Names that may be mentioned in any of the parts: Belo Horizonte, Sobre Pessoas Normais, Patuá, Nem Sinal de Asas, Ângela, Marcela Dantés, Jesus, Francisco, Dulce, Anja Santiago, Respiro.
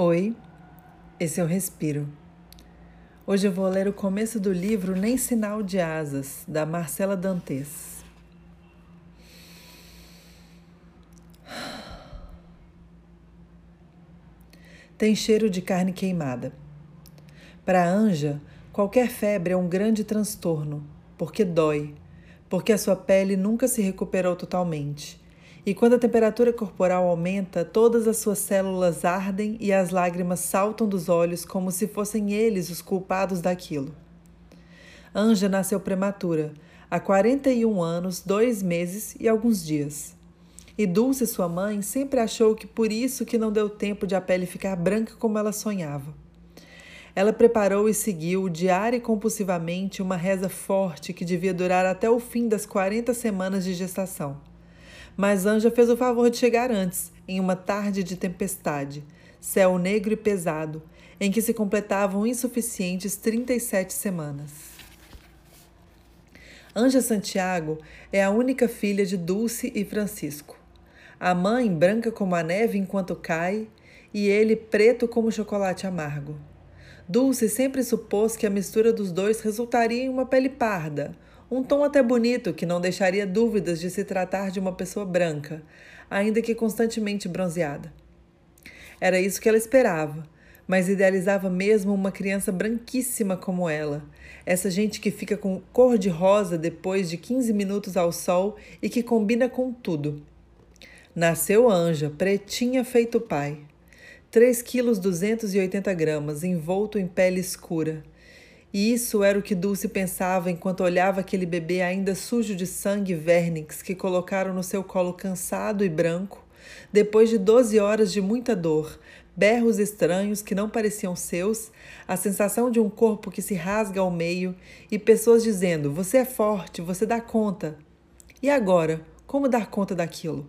Oi, esse é o Respiro. Hoje eu vou ler o começo do livro Nem Sinal de Asas, da Marcela Dantés. Tem cheiro de carne queimada. Para a Anja, qualquer febre é um grande transtorno, porque dói, porque a sua pele nunca se recuperou totalmente. E quando a temperatura corporal aumenta, todas as suas células ardem e as lágrimas saltam dos olhos como se fossem eles os culpados daquilo. Anja nasceu prematura, há 41 anos, 2 meses e alguns dias. E Dulce, sua mãe, sempre achou que por isso que não deu tempo de a pele ficar branca como ela sonhava. Ela preparou e seguiu, diária e compulsivamente, uma reza forte que devia durar até o fim das 40 semanas de gestação. Mas Anja fez o favor de chegar antes, em uma tarde de tempestade, céu negro e pesado, em que se completavam insuficientes 37 semanas. Anja Santiago é a única filha de Dulce e Francisco. A mãe branca como a neve enquanto cai, e ele preto como chocolate amargo. Dulce sempre supôs que a mistura dos dois resultaria em uma pele parda, um tom até bonito que não deixaria dúvidas de se tratar de uma pessoa branca, ainda que constantemente bronzeada. Era isso que ela esperava, mas idealizava mesmo uma criança branquíssima como ela, essa gente que fica com cor de rosa depois de 15 minutos ao sol e que combina com tudo. Nasceu Anja, pretinha feito o pai, 3,280 kg, envolto em pele escura. E isso era o que Dulce pensava enquanto olhava aquele bebê ainda sujo de sangue e vernix que colocaram no seu colo cansado e branco, depois de 12 horas de muita dor, berros estranhos que não pareciam seus, a sensação de um corpo que se rasga ao meio e pessoas dizendo, você é forte, você dá conta. E agora, como dar conta daquilo?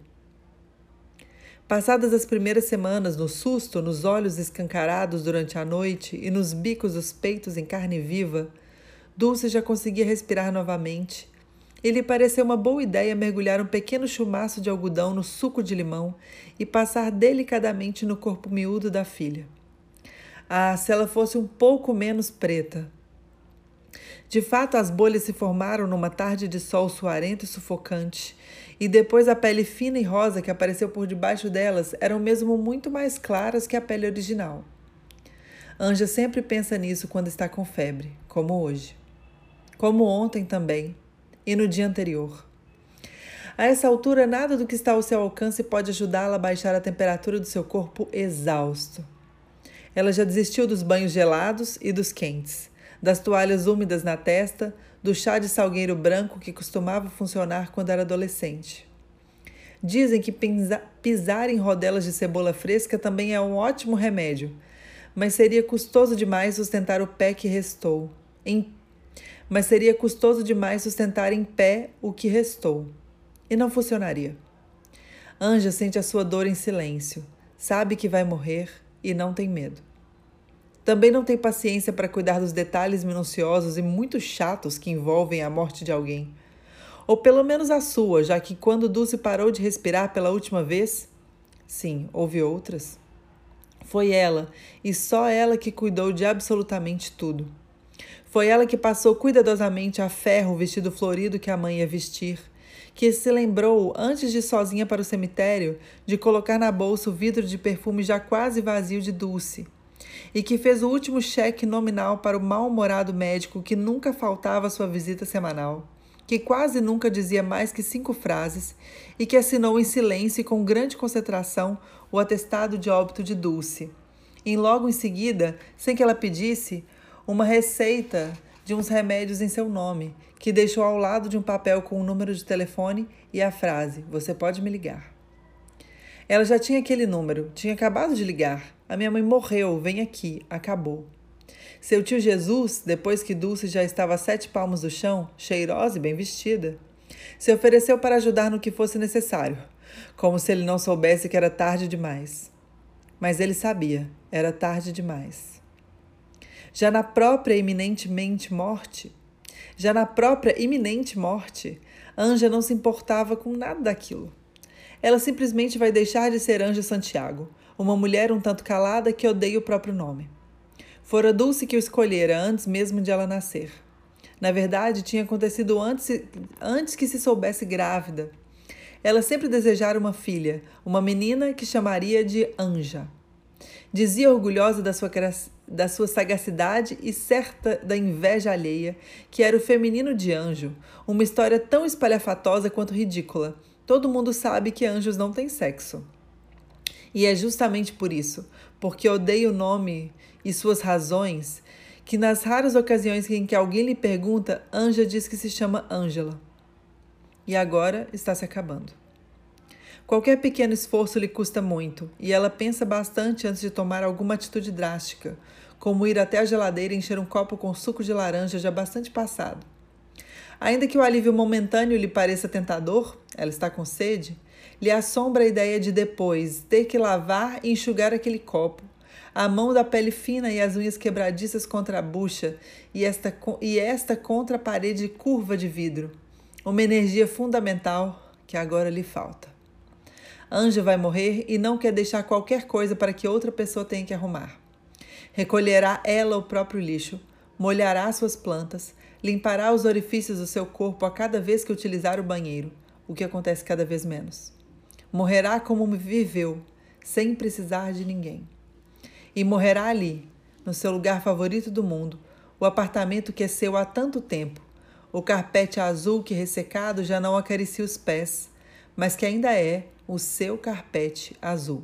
Passadas as primeiras semanas, no susto, nos olhos escancarados durante a noite e nos bicos dos peitos em carne viva, Dulce já conseguia respirar novamente. E lhe pareceu uma boa ideia mergulhar um pequeno chumaço de algodão no suco de limão e passar delicadamente no corpo miúdo da filha. Ah, se ela fosse um pouco menos preta! De fato, as bolhas se formaram numa tarde de sol suarento e sufocante, e depois a pele fina e rosa que apareceu por debaixo delas eram mesmo muito mais claras que a pele original. Anja sempre pensa nisso quando está com febre, como hoje. Como ontem também, e no dia anterior. A essa altura, nada do que está ao seu alcance pode ajudá-la a baixar a temperatura do seu corpo exausto. Ela já desistiu dos banhos gelados e dos quentes, das toalhas úmidas na testa, do chá de salgueiro branco que costumava funcionar quando era adolescente. Dizem que pisar em rodelas de cebola fresca também é um ótimo remédio, mas seria custoso demais sustentar em pé o que restou. E não funcionaria. Anja sente a sua dor em silêncio, sabe que vai morrer e não tem medo. Também não tem paciência para cuidar dos detalhes minuciosos e muito chatos que envolvem a morte de alguém. Ou pelo menos a sua, já que quando Dulce parou de respirar pela última vez... Sim, houve outras. Foi ela, e só ela que cuidou de absolutamente tudo. Foi ela que passou cuidadosamente a ferro o vestido florido que a mãe ia vestir, que se lembrou, antes de ir sozinha para o cemitério, de colocar na bolsa o vidro de perfume já quase vazio de Dulce, e que fez o último cheque nominal para o mal-humorado médico que nunca faltava à sua visita semanal, que quase nunca dizia mais que 5 frases e que assinou em silêncio e com grande concentração o atestado de óbito de Dulce. E logo em seguida, sem que ela pedisse, uma receita de uns remédios em seu nome, que deixou ao lado de um papel com o número de telefone e a frase, você pode me ligar. Ela já tinha aquele número, tinha acabado de ligar. A minha mãe morreu, vem aqui, acabou. Seu tio Jesus, depois que Dulce já estava a 7 palmos do chão, cheirosa e bem vestida, se ofereceu para ajudar no que fosse necessário, como se ele não soubesse que era tarde demais. Mas ele sabia, era tarde demais. Já na própria iminente morte, Anja não se importava com nada daquilo. Ela simplesmente vai deixar de ser Anja Santiago, uma mulher um tanto calada que odeia o próprio nome. Fora Dulce que o escolhera antes mesmo de ela nascer. Na verdade, tinha acontecido antes que se soubesse grávida. Ela sempre desejara uma filha, uma menina que chamaria de Anja. Dizia orgulhosa da sua sagacidade e certa da inveja alheia, que era o feminino de anjo, uma história tão espalhafatosa quanto ridícula. Todo mundo sabe que anjos não têm sexo. E é justamente por isso, porque odeia o nome e suas razões, que nas raras ocasiões em que alguém lhe pergunta, Anja diz que se chama Ângela. E agora está se acabando. Qualquer pequeno esforço lhe custa muito, e ela pensa bastante antes de tomar alguma atitude drástica, como ir até a geladeira e encher um copo com suco de laranja já bastante passado. Ainda que o alívio momentâneo lhe pareça tentador, ela está com sede, lhe assombra a ideia de depois ter que lavar e enxugar aquele copo, a mão da pele fina e as unhas quebradiças contra a bucha e esta contra a parede curva de vidro, uma energia fundamental que agora lhe falta. Anja vai morrer e não quer deixar qualquer coisa para que outra pessoa tenha que arrumar. Recolherá ela o próprio lixo, molhará suas plantas, limpará os orifícios do seu corpo a cada vez que utilizar o banheiro, o que acontece cada vez menos. Morrerá como viveu, sem precisar de ninguém. E morrerá ali, no seu lugar favorito do mundo, o apartamento que é seu há tanto tempo, o carpete azul que ressecado já não acaricia os pés, mas que ainda é o seu carpete azul.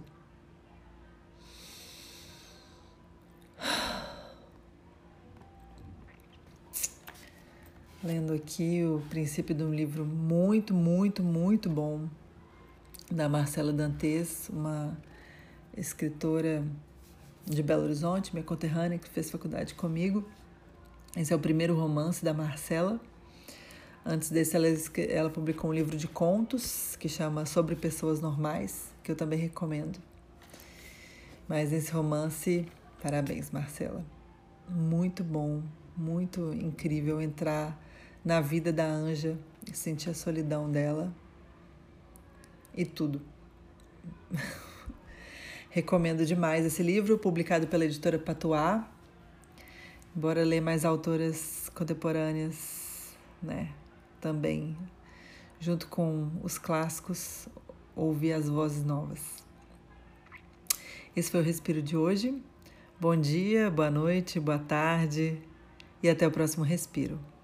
Lendo aqui o princípio de um livro muito, muito, muito bom da Marcela Dantés, uma escritora de Belo Horizonte, minha conterrânea, que fez faculdade comigo. Esse é o primeiro romance da Marcela. Antes desse, ela publicou um livro de contos que chama Sobre Pessoas Normais, que eu também recomendo. Mas esse romance, parabéns, Marcela. Muito bom, muito incrível entrar na vida da Anja, sentir a solidão dela e tudo. Recomendo demais esse livro, publicado pela editora Patuá. Bora ler mais autoras contemporâneas, né? Também, junto com os clássicos, ouvir as vozes novas. Esse foi o Respiro de hoje. Bom dia, boa noite, boa tarde e até o próximo Respiro.